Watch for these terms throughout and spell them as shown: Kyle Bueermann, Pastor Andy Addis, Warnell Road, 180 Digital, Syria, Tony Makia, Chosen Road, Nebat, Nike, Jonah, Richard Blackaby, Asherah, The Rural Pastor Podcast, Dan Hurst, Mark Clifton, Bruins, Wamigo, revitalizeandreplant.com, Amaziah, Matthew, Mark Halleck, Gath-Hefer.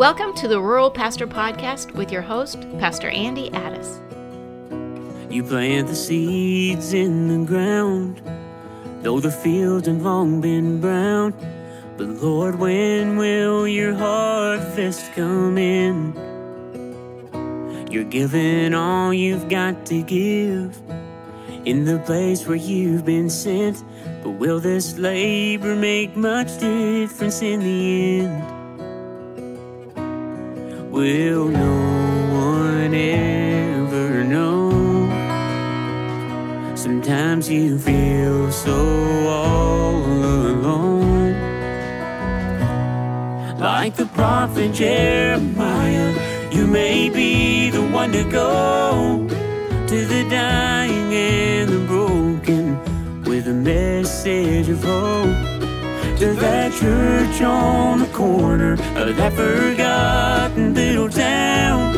Welcome to the Rural Pastor Podcast with your host, Pastor Andy Addis. You plant the seeds in the ground, though the fields have long been brown. But Lord, when will your harvest come in? You're giving all you've got to give in the place where you've been sent. But will this labor make much difference in the end? Will no one ever know? Sometimes you feel so all alone. Like the prophet Jeremiah, you may be the one to go to the dying and the broken with a message of hope. To that church on the corner of that forgotten little town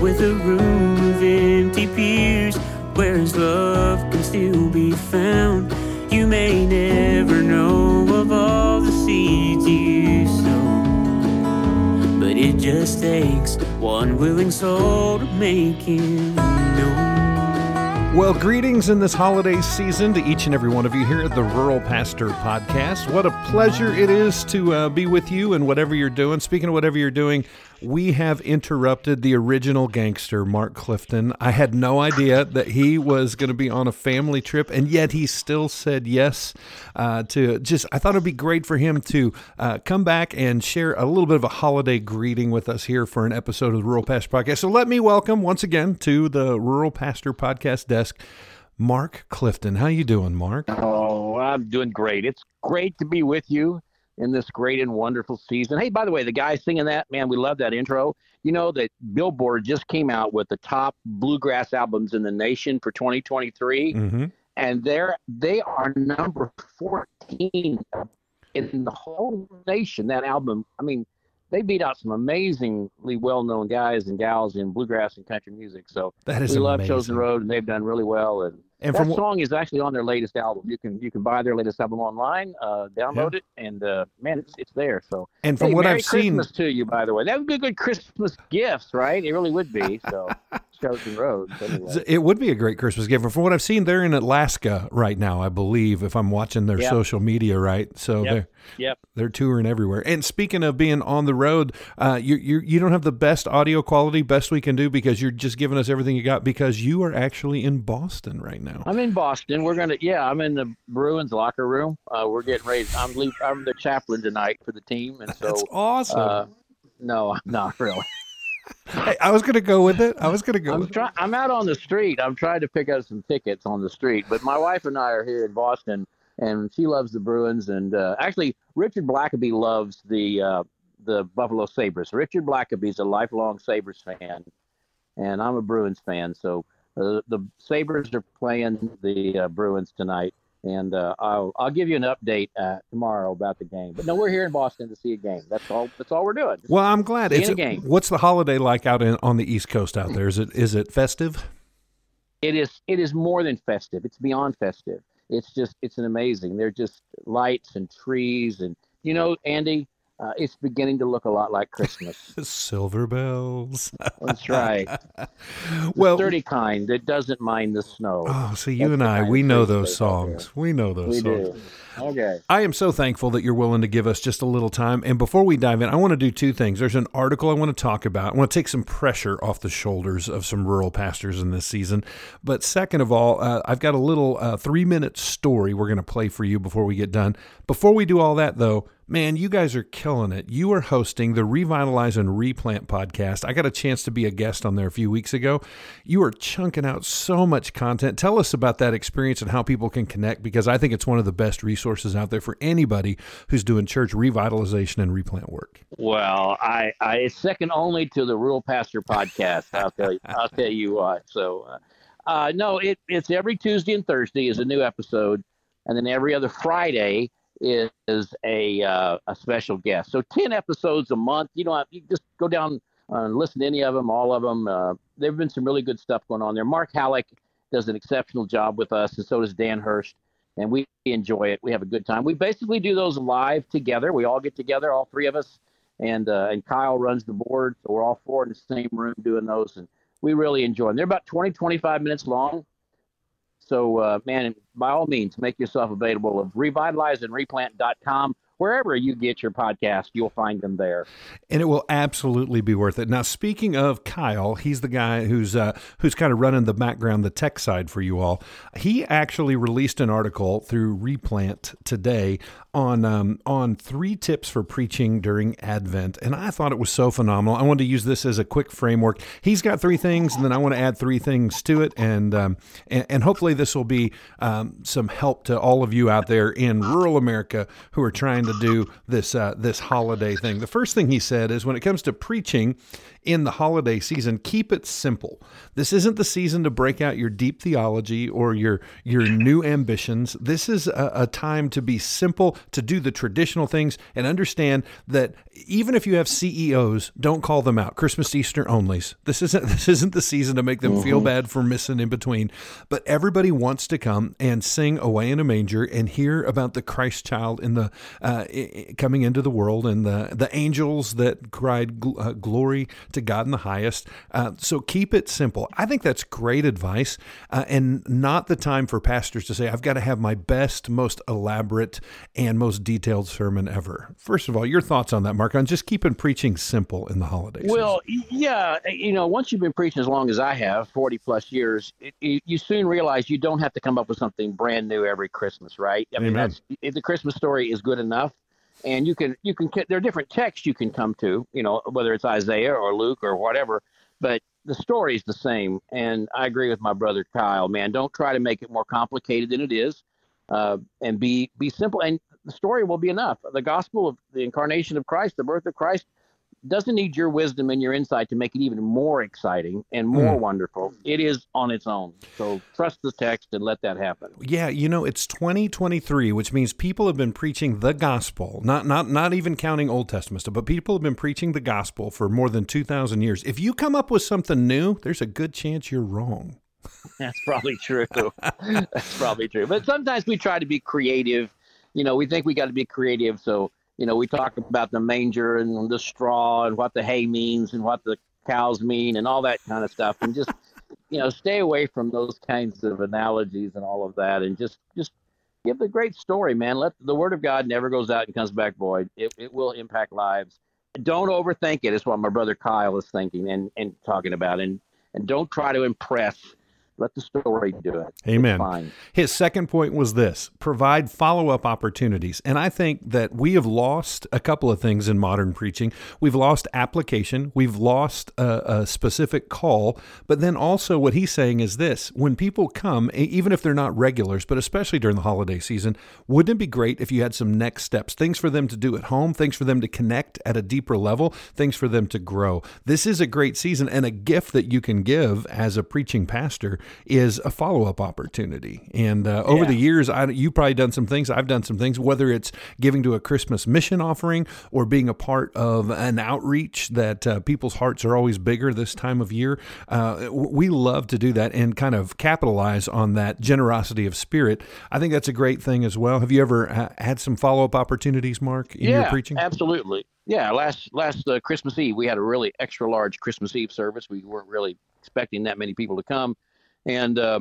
with a room of empty pews where his love can still be found. You may never know of all the seeds you sow, but it just takes one willing soul to make him known. Well, greetings in this holiday season to each and every one of you here at the Rural Pastor Podcast. What a pleasure it is to be with you and whatever you're doing. Speaking of whatever you're doing, we have interrupted the original gangster, Mark Clifton. I had no idea that he was going to be on a family trip, and yet he still said yes I thought it would be great for him to come back and share a little bit of a holiday greeting with us here for an episode of the Rural Pastor Podcast. So let me welcome once again to the Rural Pastor Podcast desk, Mark Clifton. How you doing, Mark? Oh, I'm doing great. It's great to be with you in this great and wonderful season. Hey, by the way, the guy singing that, man, we love that intro. You know that Billboard just came out with the top bluegrass albums in the nation for 2023, mm-hmm. and they are number 14 in the whole nation, that album. I mean, they beat out some amazingly well-known guys and gals in bluegrass and country music. So that is we amazing. Love Chosen Road, and they've done really well. And that song is actually on their latest album. You can buy their latest album online, download it, and man, it's there. So and from what Merry I've Christmas seen, to you, by the way, that would be a good Christmas gift, right? It really would be. So Chosen Road. Anyway. It would be a great Christmas gift. And from what I've seen, they're in Alaska right now, I believe, if I'm watching their social media right. So they're touring everywhere. And speaking of being on the road, you don't have the best audio quality, best we can do, because you're just giving us everything you got, because you are actually in Boston right now. I'm in Boston. I'm in the Bruins locker room. We're getting ready. I'm the chaplain tonight for the team, and so that's awesome. No, not really. Hey, I was going to go with it. I'm out on the street. I'm trying to pick up some tickets on the street, but my wife and I are here in Boston, and she loves the Bruins, and actually Richard Blackaby loves the Buffalo Sabres. Richard Blackaby's a lifelong Sabres fan, and I'm a Bruins fan, so. The Sabres are playing the Bruins tonight, and I'll give you an update tomorrow about the game. But no, we're here in Boston to see a game. That's all we're doing. Well, I'm glad. It's a game. What's the holiday like out on the East Coast out there? Is it festive? It is more than festive. It's beyond festive. It's an amazing. They're just lights and trees, and you know, Andy. It's beginning to look a lot like Christmas. Silver bells. That's right. Well, the sturdy kind that doesn't mind the snow. Oh, so you and I, we know those songs. We know those songs. We do. Okay. I am so thankful that you're willing to give us just a little time. And before we dive in, I want to do two things. There's an article I want to talk about. I want to take some pressure off the shoulders of some rural pastors in this season. But second of all, I've got a little 3-minute story we're going to play for you before we get done. Before we do all that, though, man, you guys are killing it. You are hosting the Revitalize and Replant podcast. I got a chance to be a guest on there a few weeks ago. You are chunking out so much content. Tell us about that experience and how people can connect, because I think it's one of the best resources out there for anybody who's doing church revitalization and replant work. Well, I it's second only to the Rural Pastor Podcast. I'll tell you what. So, no, it's every Tuesday and Thursday is a new episode, and then every other Friday is a special guest. So 10 episodes a month. You just go down and listen to any of them, all of them. There have been some really good stuff going on there. Mark Halleck does an exceptional job with us, and so does Dan Hurst, and we enjoy it. We have a good time. We basically do those live together. We all get together, all three of us, and Kyle runs the board. So we're all four in the same room doing those, and we really enjoy them. They're about 20, 25 minutes long. So, man, by all means, make yourself available at revitalizeandreplant.com. Wherever you get your podcast, you'll find them there. And it will absolutely be worth it. Now, speaking of Kyle, he's the guy who's kind of running the background, the tech side for you all. He actually released an article through Replant today on 3 tips for preaching during Advent. And I thought it was so phenomenal. I wanted to use this as a quick framework. He's got 3 things, and then I want to add 3 things to it. And hopefully this will be some help to all of you out there in rural America who are trying to do this this holiday thing. The first thing he said is, when it comes to preaching in the holiday season, keep it simple. This isn't the season to break out your deep theology or your new ambitions. This is a time to be simple, to do the traditional things, and understand that even if you have CEOs, don't call them out. Christmas, Easter onlys. This isn't the season to make them feel bad for missing in between. But everybody wants to come and sing Away in a Manger and hear about the Christ child in the coming into the world, and the angels that cried glory to God in the highest. So keep it simple. I think that's great advice, and not the time for pastors to say, I've got to have my best, most elaborate, and most detailed sermon ever. First of all, your thoughts on that, Mark, on just keeping preaching simple in the holidays. Well, yeah, once you've been preaching as long as I have, 40 plus years, you soon realize you don't have to come up with something brand new every Christmas, right? I mean, the Christmas story is good enough. And you can there are different texts you can come to, whether it's Isaiah or Luke or whatever, but the story's the same. And I agree with my brother Kyle, man, don't try to make it more complicated than it is, and be simple. And the story will be enough. The gospel of the incarnation of Christ, the birth of Christ, doesn't need your wisdom and your insight to make it even more exciting and more wonderful. It is on its own. So trust the text and let that happen. Yeah, it's 2023, which means people have been preaching the gospel, not even counting Old Testament stuff, but people have been preaching the gospel for more than 2,000 years. If you come up with something new, there's a good chance you're wrong. That's probably true. But sometimes we try to be creative. We think we got to be creative, so we talk about the manger and the straw and what the hay means and what the cows mean and all that kind of stuff. And just, stay away from those kinds of analogies and all of that. And just give the great story, man. Let the word of God never goes out and comes back void. It will impact lives. Don't overthink it. It's what my brother Kyle is thinking and talking about. And don't try to impress. Let the story do it. Amen. His second point was this: provide follow-up opportunities. And I think that we have lost a couple of things in modern preaching. We've lost application. We've lost a specific call. But then also what he's saying is this: when people come, even if they're not regulars, but especially during the holiday season, wouldn't it be great if you had some next steps, things for them to do at home, things for them to connect at a deeper level, things for them to grow? This is a great season, and a gift that you can give as a preaching pastor is a follow-up opportunity. And over the years, you've probably done some things, I've done some things, whether it's giving to a Christmas mission offering or being a part of an outreach that people's hearts are always bigger this time of year. We love to do that and kind of capitalize on that generosity of spirit. I think that's a great thing as well. Have you ever had some follow-up opportunities, Mark, in your preaching? Yeah, absolutely. Yeah, last Christmas Eve, we had a really extra-large Christmas Eve service. We weren't really expecting that many people to come. And a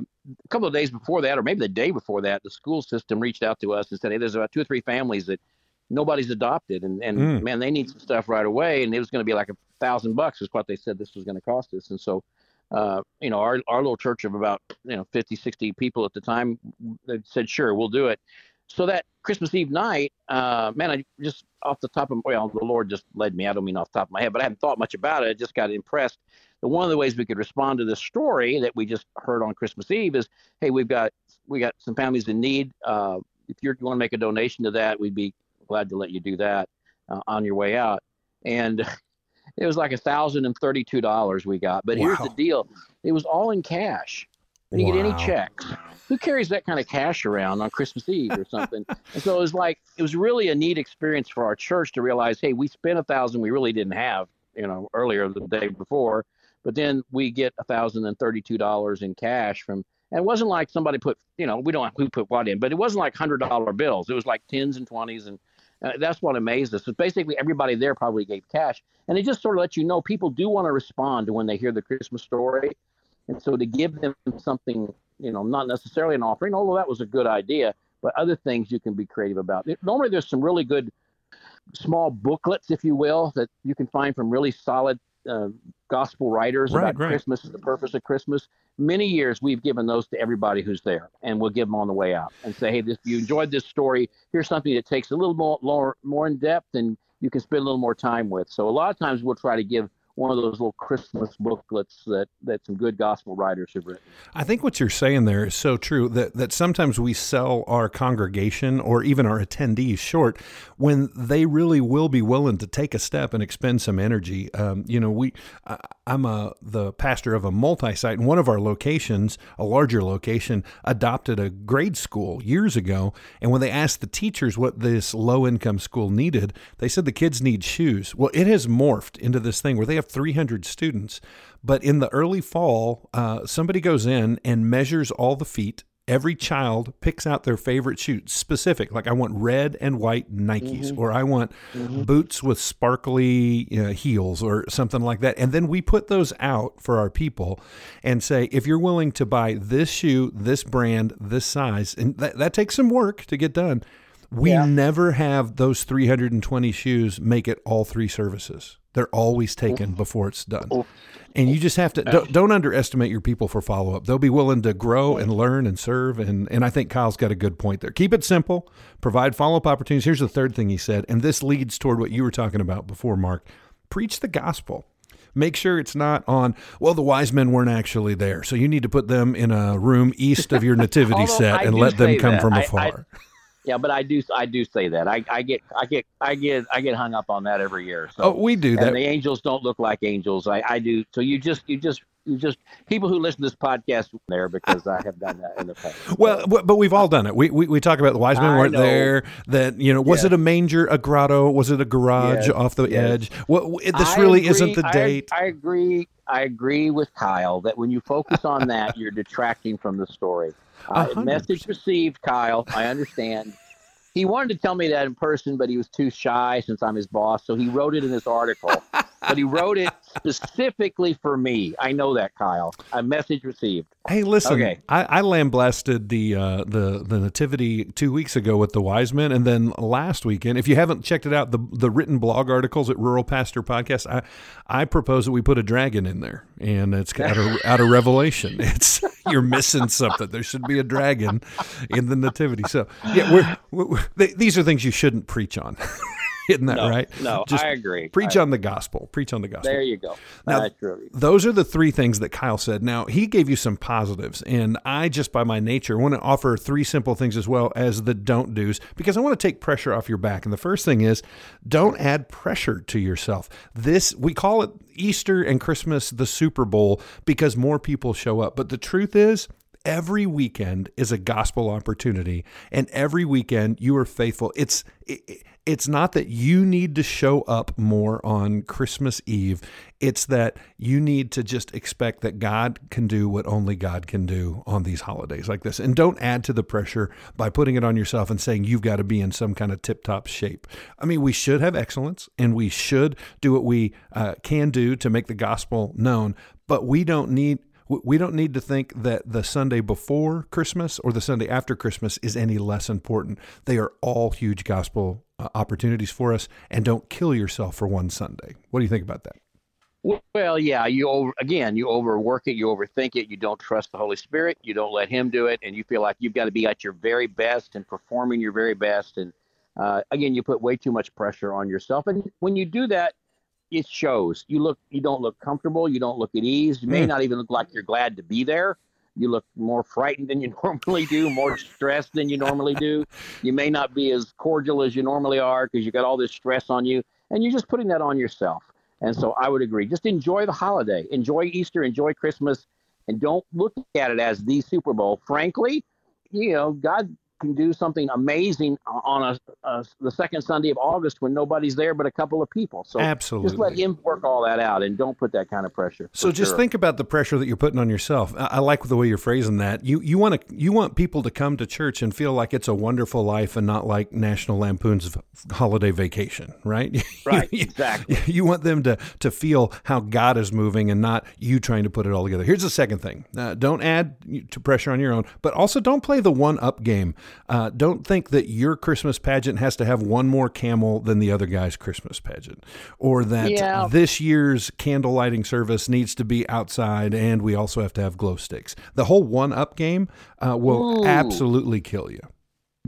couple of days before that, or maybe the day before that, the school system reached out to us and said, hey, there's about 2 or 3 families that nobody's adopted. And man, they need some stuff right away. And it was going to be like $1,000 is what they said this was going to cost us. And so, our little church of about, 50, 60 people at the time, they said, sure, we'll do it. So that Christmas Eve night, I just off the top of the Lord just led me. I don't mean off the top of my head, but I hadn't thought much about it. I just got impressed. One of the ways we could respond to this story that we just heard on Christmas Eve is, hey, we got some families in need. If you want to make a donation to that, we'd be glad to let you do that on your way out. And it was like $1,032 we got. But here's the deal. It was all in cash. We didn't get any checks. Who carries that kind of cash around on Christmas Eve or something? And so it was really a neat experience for our church to realize, hey, we spent $1,000 we really didn't have, earlier the day before. But then we get $1,032 in cash from, and it wasn't like somebody put, we don't know who put what in, but it wasn't like $100 bills. It was like tens and 20s and That's what amazed us. But basically, everybody there probably gave cash. And it just sort of lets you know people do want to respond when they hear the Christmas story. And so to give them something, you know, not necessarily an offering, although that was a good idea, but other things you can be creative about. Normally, there's some really good small booklets, if you will, that you can find from really solid gospel writers about Christmas, the purpose of Christmas. Many years we've given those to everybody who's there, and we'll give them on the way out and say, hey, if you enjoyed this story, here's something that takes a little more in depth and you can spend a little more time with. So a lot of times we'll try to give one of those little Christmas booklets that some good gospel writers have written. I think what you're saying there is so true, that sometimes we sell our congregation or even our attendees short when they really will be willing to take a step and expend some energy. I'm the pastor of a multi-site, and one of our locations, a larger location, adopted a grade school years ago. And when they asked the teachers what this low-income school needed, they said the kids need shoes. Well, it has morphed into this thing where they have 300 students, but in the early fall, somebody goes in and measures all the feet. Every child picks out their favorite shoe, specific, like I want red and white Nikes, or I want boots with sparkly heels or something like that. And then we put those out for our people and say, if you're willing to buy this shoe, this brand, this size, and that takes some work to get done. We never have those 320 shoes make it all three services. They're always taken before it's done. And you just have to, don't underestimate your people for follow-up. They'll be willing to grow and learn and serve. And I think Kyle's got a good point there. Keep it simple, provide follow-up opportunities. Here's the third thing he said, and this leads toward what you were talking about before, Mark. Preach the gospel. Make sure it's not on, well, the wise men weren't actually there, so you need to put them in a room east of your nativity set and let them come from afar. Yeah, but I do say that. I get hung up on that every year. So we do that. And the angels don't look like angels. I do. So you just people who listen to this podcast there, because I have done that in the past. Well, but we've all done it. We talk about the wise men weren't there. That, you know, was it a manger, a grotto? Was it a garage off the edge? Well, this really isn't the date. I agree. I agree with Kyle that when you focus on that, you're detracting from the story. Message received, Kyle. I understand. He wanted to tell me that in person, but he was too shy since I'm his boss. So he wrote it in this article, but he wrote it specifically for me. I know that, Kyle. A message received. Hey, listen, okay. I lambasted the nativity 2 weeks ago with the wise men. And then last weekend, if you haven't checked it out, the written blog articles at Rural Pastor Podcast, I propose that we put a dragon in there, and it's out of Revelation. It's, you're missing something. There should be a dragon in the nativity. So yeah, these are things you shouldn't preach on. Isn't that right? No, just I agree. Preach on the gospel. Preach on the gospel. There you go. Now, those are the three things that Kyle said. Now, he gave you some positives, and I just by my nature want to offer three simple things as well as the don't do's, because I want to take pressure off your back. And the first thing is, don't add pressure to yourself. This, we call it Easter and Christmas, the Super Bowl, because more people show up. But the truth is, every weekend is a gospel opportunity, and every weekend you are faithful. It's not that you need to show up more on Christmas Eve. It's that you need to just expect that God can do what only God can do on these holidays like this. And don't add to the pressure by putting it on yourself and saying you've got to be in some kind of tip-top shape. I mean, we should have excellence, and we should do what we can do to make the gospel known, but we don't need to think that the Sunday before Christmas or the Sunday after Christmas is any less important. They are all huge gospel opportunities for us, and don't kill yourself for one Sunday. What do you think about that? Well, yeah, you overwork it, you overthink it, you don't trust the Holy Spirit, you don't let Him do it, and you feel like you've got to be at your very best and performing your very best. And again, you put way too much pressure on yourself. And when you do that, it shows. You don't look comfortable. You don't look at ease. You may not even look like you're glad to be there. You look more frightened than you normally do, more stressed than you normally do. You may not be as cordial as you normally are because you got all this stress on you, and you're just putting that on yourself. And so I would agree. Just enjoy the holiday. Enjoy Easter. Enjoy Christmas. And don't look at it as the Super Bowl. Frankly, you know, God can do something amazing on the second Sunday of August when nobody's there but a couple of people. So absolutely, just let him work all that out and don't put that kind of pressure. So just think about the pressure that you're putting on yourself. I like the way you're phrasing that. You want people to come to church and feel like it's a wonderful life and not like National Lampoon's holiday vacation, right? Right, exactly. You want them to feel how God is moving and not you trying to put it all together. Here's the second thing. Don't add to pressure on your own, but also don't play the one-up game. Don't think that your Christmas pageant has to have one more camel than the other guy's Christmas pageant, or that this year's candle lighting service needs to be outside and we also have to have glow sticks. The whole one-up game will absolutely kill you.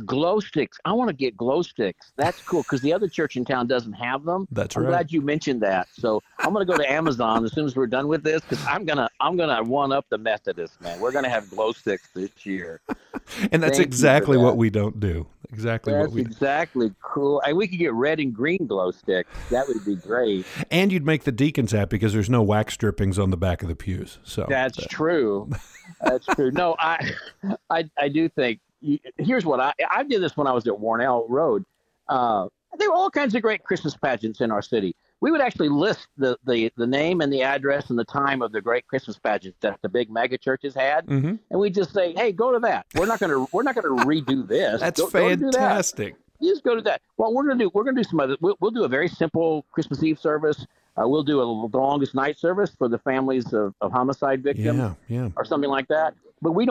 Glow sticks. I want to get glow sticks. That's cool, because the other church in town doesn't have them. I'm glad you mentioned that. So I'm going to go to Amazon as soon as we're done with this, because I'm gonna one up the Methodists, man. We're gonna have glow sticks this year. And that's exactly what we don't do. Exactly cool. And we could get red and green glow sticks. That would be great. And you'd make the deacons happy because there's no wax drippings on the back of the pews. So that's true. That's true. No, I do think. Here's what I did this when I was at Warnell Road. There were all kinds of great Christmas pageants in our city. We would actually list the name and the address and the time of the great Christmas pageants that the big mega churches had, mm-hmm. and we just say, "Hey, go to that. We're not gonna redo this." That's fantastic. You just go to that. Well, we're gonna do some other. We'll do a very simple Christmas Eve service. We'll do the longest night service for the families of homicide victims, or something like that. But we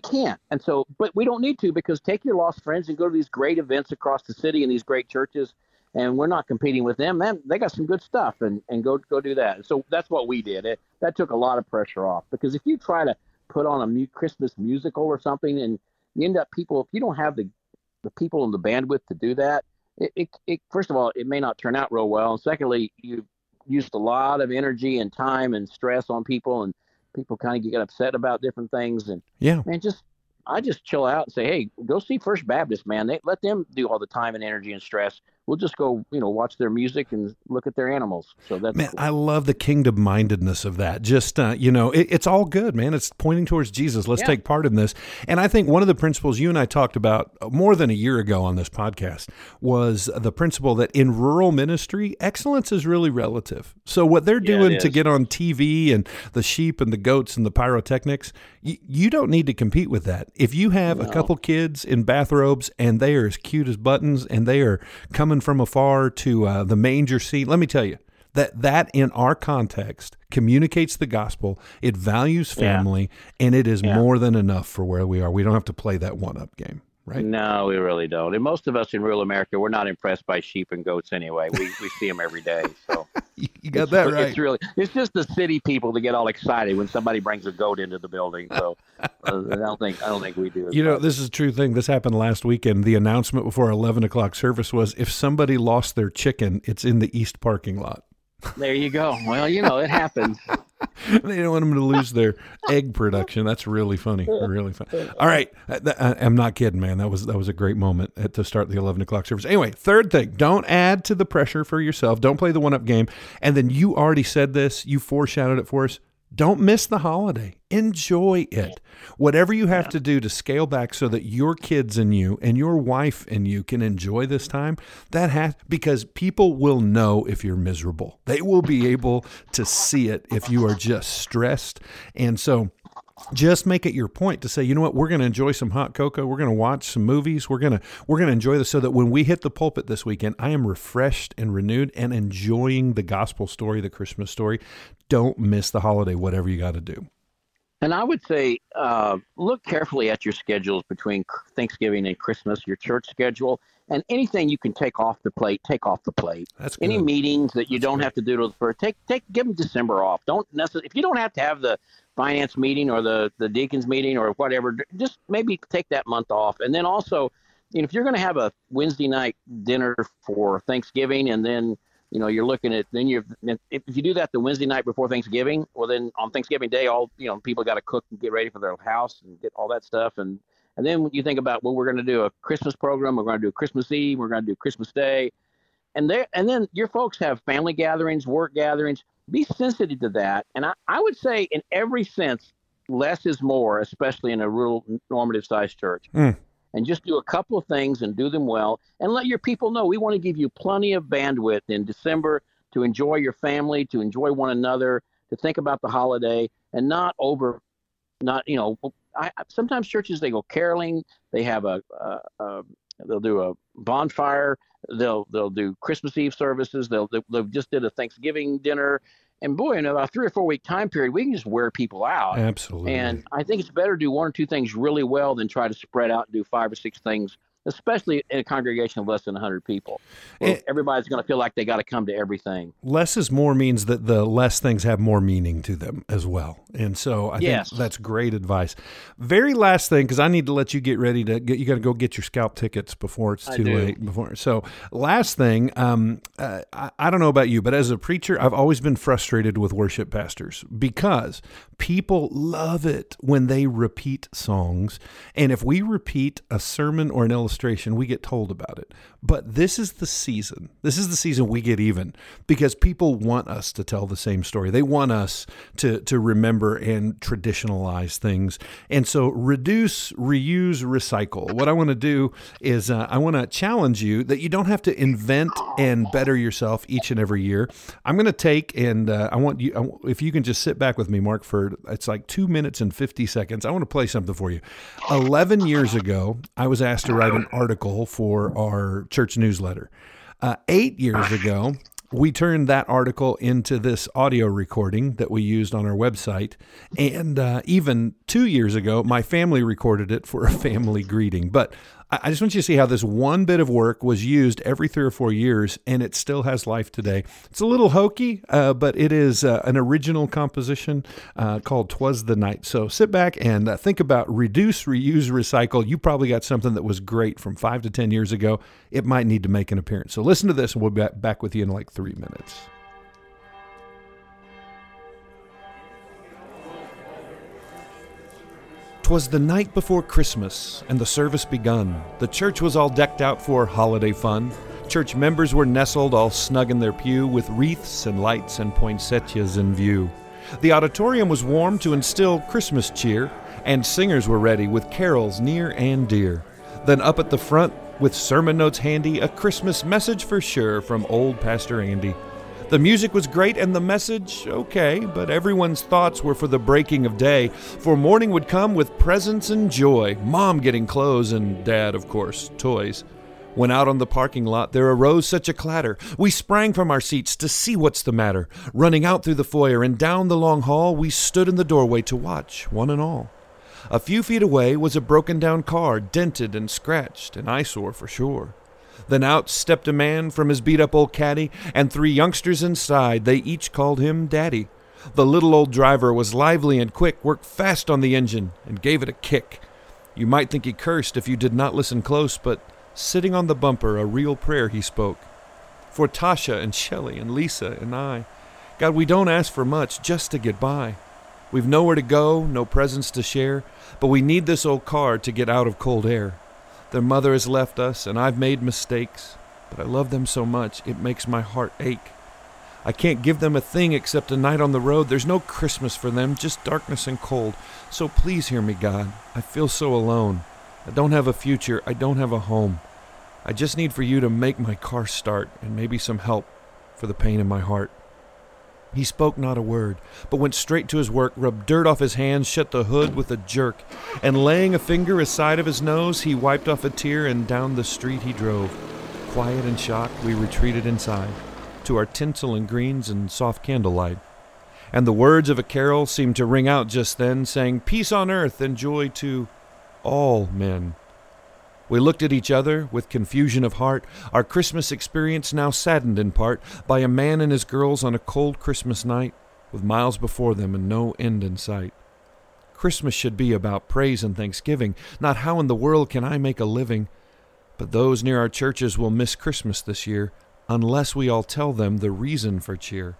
can't. And so, but we don't need to, because take your lost friends and go to these great events across the city and these great churches, and we're not competing with them. Man, they got some good stuff, and go do that. So that's what we did. That took a lot of pressure off, because if you try to put on a Christmas musical or something, and you end up if you don't have the people and the bandwidth to do that, it first of all, it may not turn out real well. And secondly, you used a lot of energy and time and stress on people, and people kind of get upset about different things, and I just chill out and say, hey, go see First Baptist, man. They let them do all the time and energy and stress. We'll just go, watch their music and look at their animals. So that's cool. I love the kingdom mindedness of that. Just, it's all good, man. It's pointing towards Jesus. Let's take part in this. And I think one of the principles you and I talked about more than a year ago on this podcast was the principle that in rural ministry, excellence is really relative. So what they're doing to get on TV and the sheep and the goats and the pyrotechnics, you don't need to compete with that. If you have a couple kids in bathrobes and they are as cute as buttons and they are coming from afar to the manger scene. Let me tell you that in our context communicates the gospel. It values family, and it is more than enough for where we are. We don't have to play that one-up game, right? No, we really don't. And most of us in rural America, we're not impressed by sheep and goats anyway. We see them every day. So you got that right. It's just the city people that get all excited when somebody brings a goat into the building. So I don't think we do. This is a true thing. This happened last weekend. The announcement before our 11 o'clock service was, if somebody lost their chicken, it's in the east parking lot. There you go. Well, it happens. They don't want them to lose their egg production. That's really funny. Really funny. All right. I'm not kidding, man. That was a great moment to start the 11 o'clock service. Anyway, third thing, don't add to the pressure for yourself. Don't play the one-up game. And then you already said this. You foreshadowed it for us. Don't miss the holiday. Enjoy it. Whatever you have to do to scale back so that your kids and you and your wife and you can enjoy this time, because people will know if you're miserable. They will be able to see it if you are just stressed. And so just make it your point to say, you know what, we're going to enjoy some hot cocoa. We're going to watch some movies. We're going to enjoy this so that when we hit the pulpit this weekend, I am refreshed and renewed and enjoying the gospel story, the Christmas story. Don't miss the holiday, whatever you got to do. And I would say, look carefully at your schedules between Thanksgiving and Christmas, your church schedule, and anything you can take off the plate, That's good. Any meetings that you don't have to do till the first, give them December off. Don't necessarily, if you don't have to have the finance meeting or the deacons meeting or whatever, just maybe take that month off. And then also, if you're going to have a Wednesday night dinner for Thanksgiving, and then you're looking at, then if you do that the Wednesday night before Thanksgiving, well, then on Thanksgiving Day, all people got to cook and get ready for their house and get all that stuff, and then when you think about, well, we're going to do a Christmas program, we're going to do Christmas Eve, we're going to do Christmas Day, and then your folks have family gatherings, work gatherings. Be sensitive to that, and I would say in every sense, less is more, especially in a rural normative-sized church. and just do a couple of things and do them well and let your people know we want to give you plenty of bandwidth in December to enjoy your family, to enjoy one another, to think about the holiday and sometimes churches, they go caroling, they have they'll do a bonfire, they'll do Christmas Eve services, they've just did a Thanksgiving dinner. And boy, in about 3 or 4 week time period, we can just wear people out. Absolutely. And I think it's better to do one or two things really well than try to spread out and do 5 or 6 things, especially in a congregation of less than 100 people. Everybody's going to feel like they got to come to everything. Less is more means that the less things have more meaning to them as well. And so I think that's great advice. Very last thing, because I need to let you get ready you got to go get your scalp tickets before it's too late. So last thing, I don't know about you, but as a preacher, I've always been frustrated with worship pastors because people love it when they repeat songs. And if we repeat a sermon or an illustration, we get told about it. But this is the season. This is the season we get even, because people want us to tell the same story. They want us to remember and traditionalize things. And so reduce, reuse, recycle. What I want to do is I want to challenge you that you don't have to invent and better yourself each and every year. I'm going to take and I want you, if you can just sit back with me, Mark, for it's like 2 minutes and 50 seconds. I want to play something for you. 11 years ago, I was asked to write an article for our church newsletter. 8 years ago, we turned that article into this audio recording that we used on our website. And even 2 years ago, my family recorded it for a family greeting. But I just want you to see how this one bit of work was used every 3 or 4 years, and it still has life today. It's a little hokey, but it is an original composition called 'Twas the Night. So sit back and think about reduce, reuse, recycle. You probably got something that was great from 5 to 10 years ago. It might need to make an appearance. So listen to this, and we'll be back with you in like 3 minutes. "'Twas the night before Christmas, and the service begun. The church was all decked out for holiday fun. Church members were nestled all snug in their pew, with wreaths and lights and poinsettias in view. The auditorium was warm to instill Christmas cheer, and singers were ready with carols near and dear. Then up at the front, with sermon notes handy, a Christmas message for sure from old Pastor Andy. The music was great and the message, okay, but everyone's thoughts were for the breaking of day, for morning would come with presents and joy, Mom getting clothes and Dad, of course, toys. When out on the parking lot there arose such a clatter, we sprang from our seats to see what's the matter. Running out through the foyer and down the long hall, we stood in the doorway to watch, one and all. A few feet away was a broken-down car, dented and scratched, an eyesore for sure. Then out stepped a man from his beat-up old caddy, and 3 youngsters inside, they each called him Daddy. The little old driver was lively and quick, worked fast on the engine, and gave it a kick. You might think he cursed if you did not listen close, but sitting on the bumper, a real prayer he spoke. For Tasha and Shelley and Lisa and I. God, we don't ask for much just to get by. We've nowhere to go, no presents to share, but we need this old car to get out of cold air. Their mother has left us, and I've made mistakes, but I love them so much it makes my heart ache. I can't give them a thing except a night on the road. There's no Christmas for them, just darkness and cold. So please hear me, God. I feel so alone. I don't have a future. I don't have a home. I just need for you to make my car start and maybe some help for the pain in my heart." He spoke not a word, but went straight to his work, rubbed dirt off his hands, shut the hood with a jerk, and laying a finger aside of his nose, he wiped off a tear, and down the street he drove. Quiet and shocked, we retreated inside, to our tinsel and greens and soft candlelight. And the words of a carol seemed to ring out just then, saying, "Peace on earth and joy to all men." We looked at each other with confusion of heart, our Christmas experience now saddened in part by a man and his girls on a cold Christmas night, with miles before them and no end in sight. Christmas should be about praise and thanksgiving, not how in the world can I make a living. But those near our churches will miss Christmas this year, unless we all tell them the reason for cheer.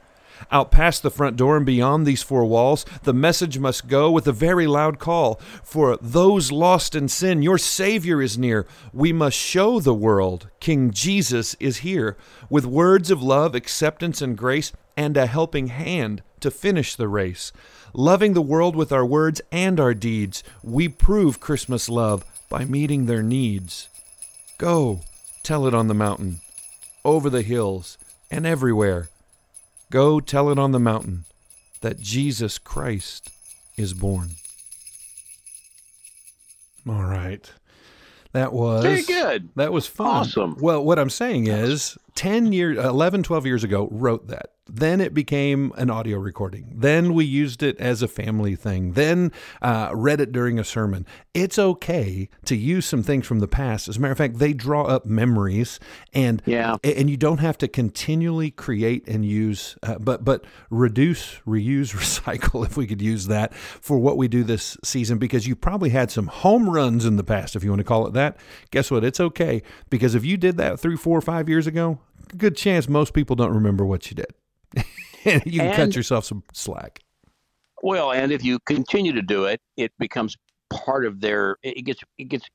Out past the front door and beyond these 4 walls, the message must go with a very loud call. For those lost in sin, your Savior is near. We must show the world King Jesus is here, with words of love, acceptance, and grace, and a helping hand to finish the race. Loving the world with our words and our deeds, we prove Christmas love, by meeting their needs. Go, tell it on the mountain, over the hills, and everywhere. Go, tell it on the mountain that Jesus Christ is born. All right. That was very good. That was fun. Awesome. Well, what I'm saying is 11, 12 years ago, wrote that. Then it became an audio recording. Then we used it as a family thing. Then read it during a sermon. It's okay to use some things from the past. As a matter of fact, they draw up memories, and you don't have to continually create and use, but reduce, reuse, recycle, if we could use that for what we do this season, because you probably had some home runs in the past, if you want to call it that. Guess what? It's okay, because if you did that 3, 4, 5 years ago, good chance most people don't remember what you did. You can cut yourself some slack. Well, and if you continue to do it, it becomes part of their, it gets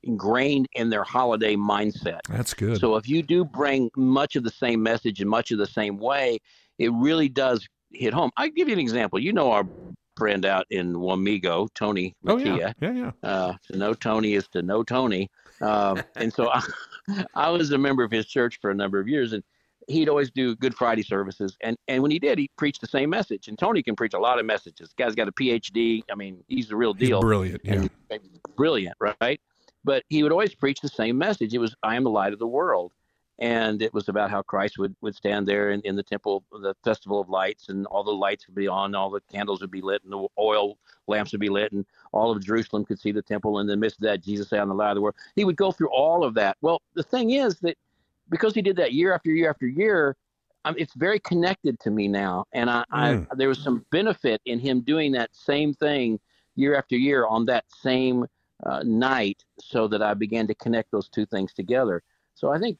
ingrained in their holiday mindset. That's good. So if you do bring much of the same message in much of the same way, it really does hit home. I'll give you an example. You know our friend out in Wamigo, Tony Makia. Oh, yeah. To know Tony is to know Tony. And so I was a member of his church for a number of years, and he'd always do Good Friday services. And when he did, he preached the same message. And Tony can preach a lot of messages. Guy's got a PhD. I mean, he's the real deal. He's brilliant. Yeah. Brilliant, right? But he would always preach the same message. It was, I am the light of the world. And it was about how Christ would stand there in the temple, the festival of lights, and all the lights would be on, all the candles would be lit, and the oil lamps would be lit, and all of Jerusalem could see the temple. And in the midst of that, Jesus said, I am the light of the world. He would go through all of that. Well, the thing is that because he did that year after year after year, it's very connected to me now. And I there was some benefit in him doing that same thing year after year on that same night, so that I began to connect those two things together. So I think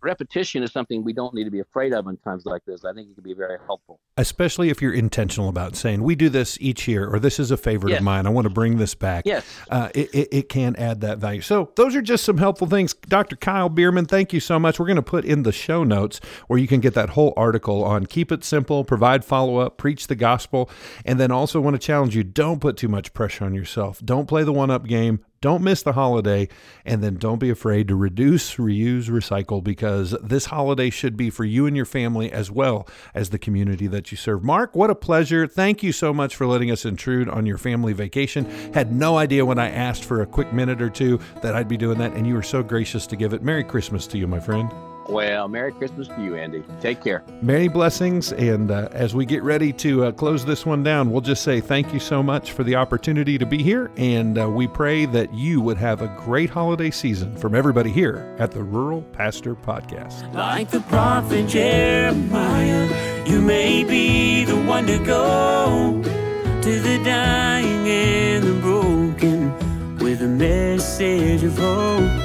repetition is something we don't need to be afraid of in times like this. I think it can be very helpful. Especially if you're intentional about saying, we do this each year, or this is a favorite of mine. I want to bring this back. Yes. It can add that value. So those are just some helpful things. Dr. Kyle Bueermann, thank you so much. We're going to put in the show notes where you can get that whole article on keep it simple, provide follow-up, preach the gospel, and then also want to challenge you, don't put too much pressure on yourself. Don't play the one-up game. Don't miss the holiday, and then don't be afraid to reduce, reuse, recycle, because this holiday should be for you and your family as well as the community that you serve. Mark, what a pleasure. Thank you so much for letting us intrude on your family vacation. Had no idea when I asked for a quick minute or two that I'd be doing that, and you were so gracious to give it. Merry Christmas to you, my friend. Well, Merry Christmas to you, Andy. Take care. Many blessings, and as we get ready to close this one down, we'll just say thank you so much for the opportunity to be here, and we pray that you would have a great holiday season from everybody here at the Rural Pastor Podcast. Like the prophet Jeremiah, you may be the one to go to the dying and the broken with a message of hope.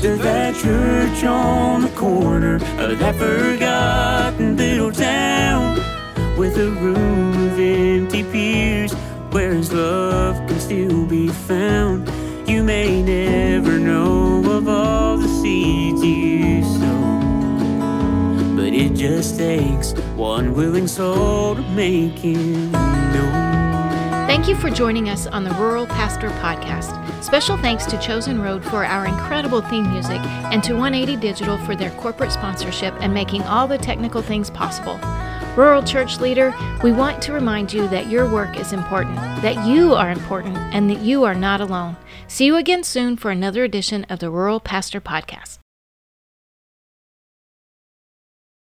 To that church on the corner of that forgotten little town with a room of empty pews where his love can still be found. You may never know of all the seeds you sow, but it just takes one willing soul to make it known. Thank you for joining us on the Rural Pastor Podcast. Special thanks to Chosen Road for our incredible theme music and to 180 Digital for their corporate sponsorship and making all the technical things possible. Rural Church Leader, we want to remind you that your work is important, that you are important, and that you are not alone. See you again soon for another edition of the Rural Pastor Podcast.